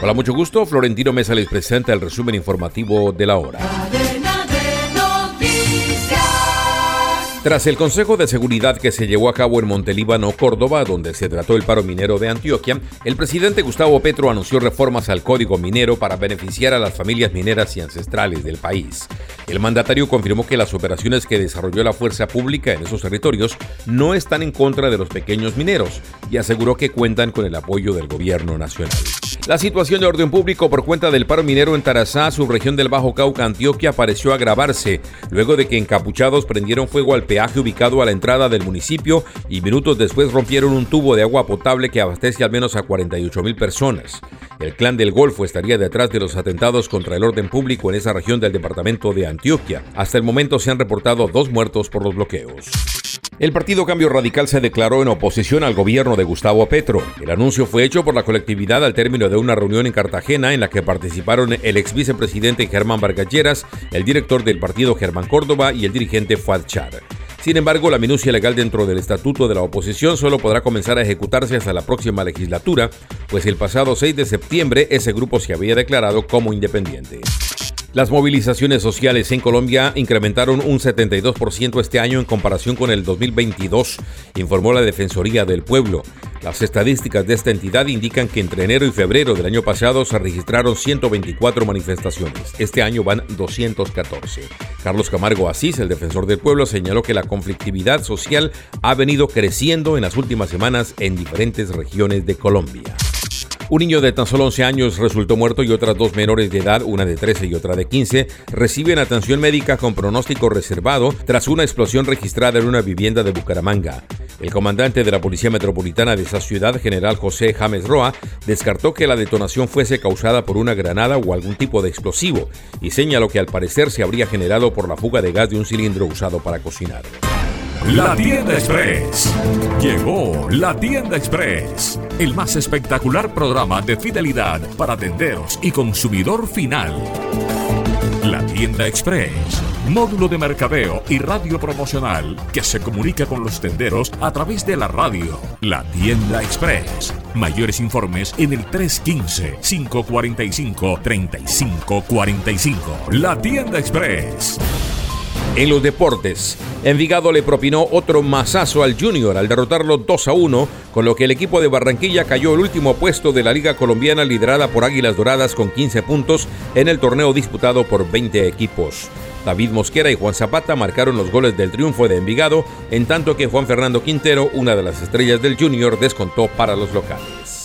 Hola, mucho gusto. Florentino Mesa les presenta el resumen informativo de la hora. Tras el Consejo de Seguridad que se llevó a cabo en Montelíbano, Córdoba, donde se trató el paro minero de Antioquia, el presidente Gustavo Petro anunció reformas al Código Minero para beneficiar a las familias mineras y ancestrales del país. El mandatario confirmó que las operaciones que desarrolló la fuerza pública en esos territorios no están en contra de los pequeños mineros y aseguró que cuentan con el apoyo del gobierno nacional. La situación de orden público por cuenta del paro minero en Tarazá, subregión del Bajo Cauca, Antioquia, pareció agravarse luego de que encapuchados prendieron fuego al peaje ubicado a la entrada del municipio y minutos después rompieron un tubo de agua potable que abastece al menos a 48.000 personas. El Clan del Golfo estaría detrás de los atentados contra el orden público en esa región del departamento de Antioquia. Hasta el momento se han reportado 2 muertos por los bloqueos. El Partido Cambio Radical se declaró en oposición al gobierno de Gustavo Petro. El anuncio fue hecho por la colectividad al término de una reunión en Cartagena en la que participaron el ex vicepresidente Germán Vargas Lleras, el director del partido Germán Córdoba y el dirigente Fuad Char. Sin embargo, la minucia legal dentro del estatuto de la oposición solo podrá comenzar a ejecutarse hasta la próxima legislatura, pues el pasado 6 de septiembre ese grupo se había declarado como independiente. Las movilizaciones sociales en Colombia incrementaron un 72% este año en comparación con el 2022, informó la Defensoría del Pueblo. Las estadísticas de esta entidad indican que entre enero y febrero del año pasado se registraron 124 manifestaciones. Este año van 214. Carlos Camargo Asís, el defensor del pueblo, señaló que la conflictividad social ha venido creciendo en las últimas semanas en diferentes regiones de Colombia. Un niño de tan solo 11 años resultó muerto y otras 2 menores de edad, una de 13 y otra de 15, reciben atención médica con pronóstico reservado tras una explosión registrada en una vivienda de Bucaramanga. El comandante de la Policía Metropolitana de esa ciudad, general José James Roa, descartó que la detonación fuese causada por una granada o algún tipo de explosivo y señaló que al parecer se habría generado por la fuga de gas de un cilindro usado para cocinar. La Tienda Express. Llegó La Tienda Express, el más espectacular programa de fidelidad para tenderos y consumidor final. La Tienda Express, módulo de mercadeo y radio promocional que se comunica con los tenderos a través de la radio. La Tienda Express. Mayores informes en el 315-545-3545. La Tienda Express. En los deportes, Envigado le propinó otro mazazo al Junior al derrotarlo 2-1, con lo que el equipo de Barranquilla cayó al último puesto de la Liga Colombiana liderada por Águilas Doradas con 15 puntos en el torneo disputado por 20 equipos. David Mosquera y Juan Zapata marcaron los goles del triunfo de Envigado, en tanto que Juan Fernando Quintero, una de las estrellas del Junior, descontó para los locales.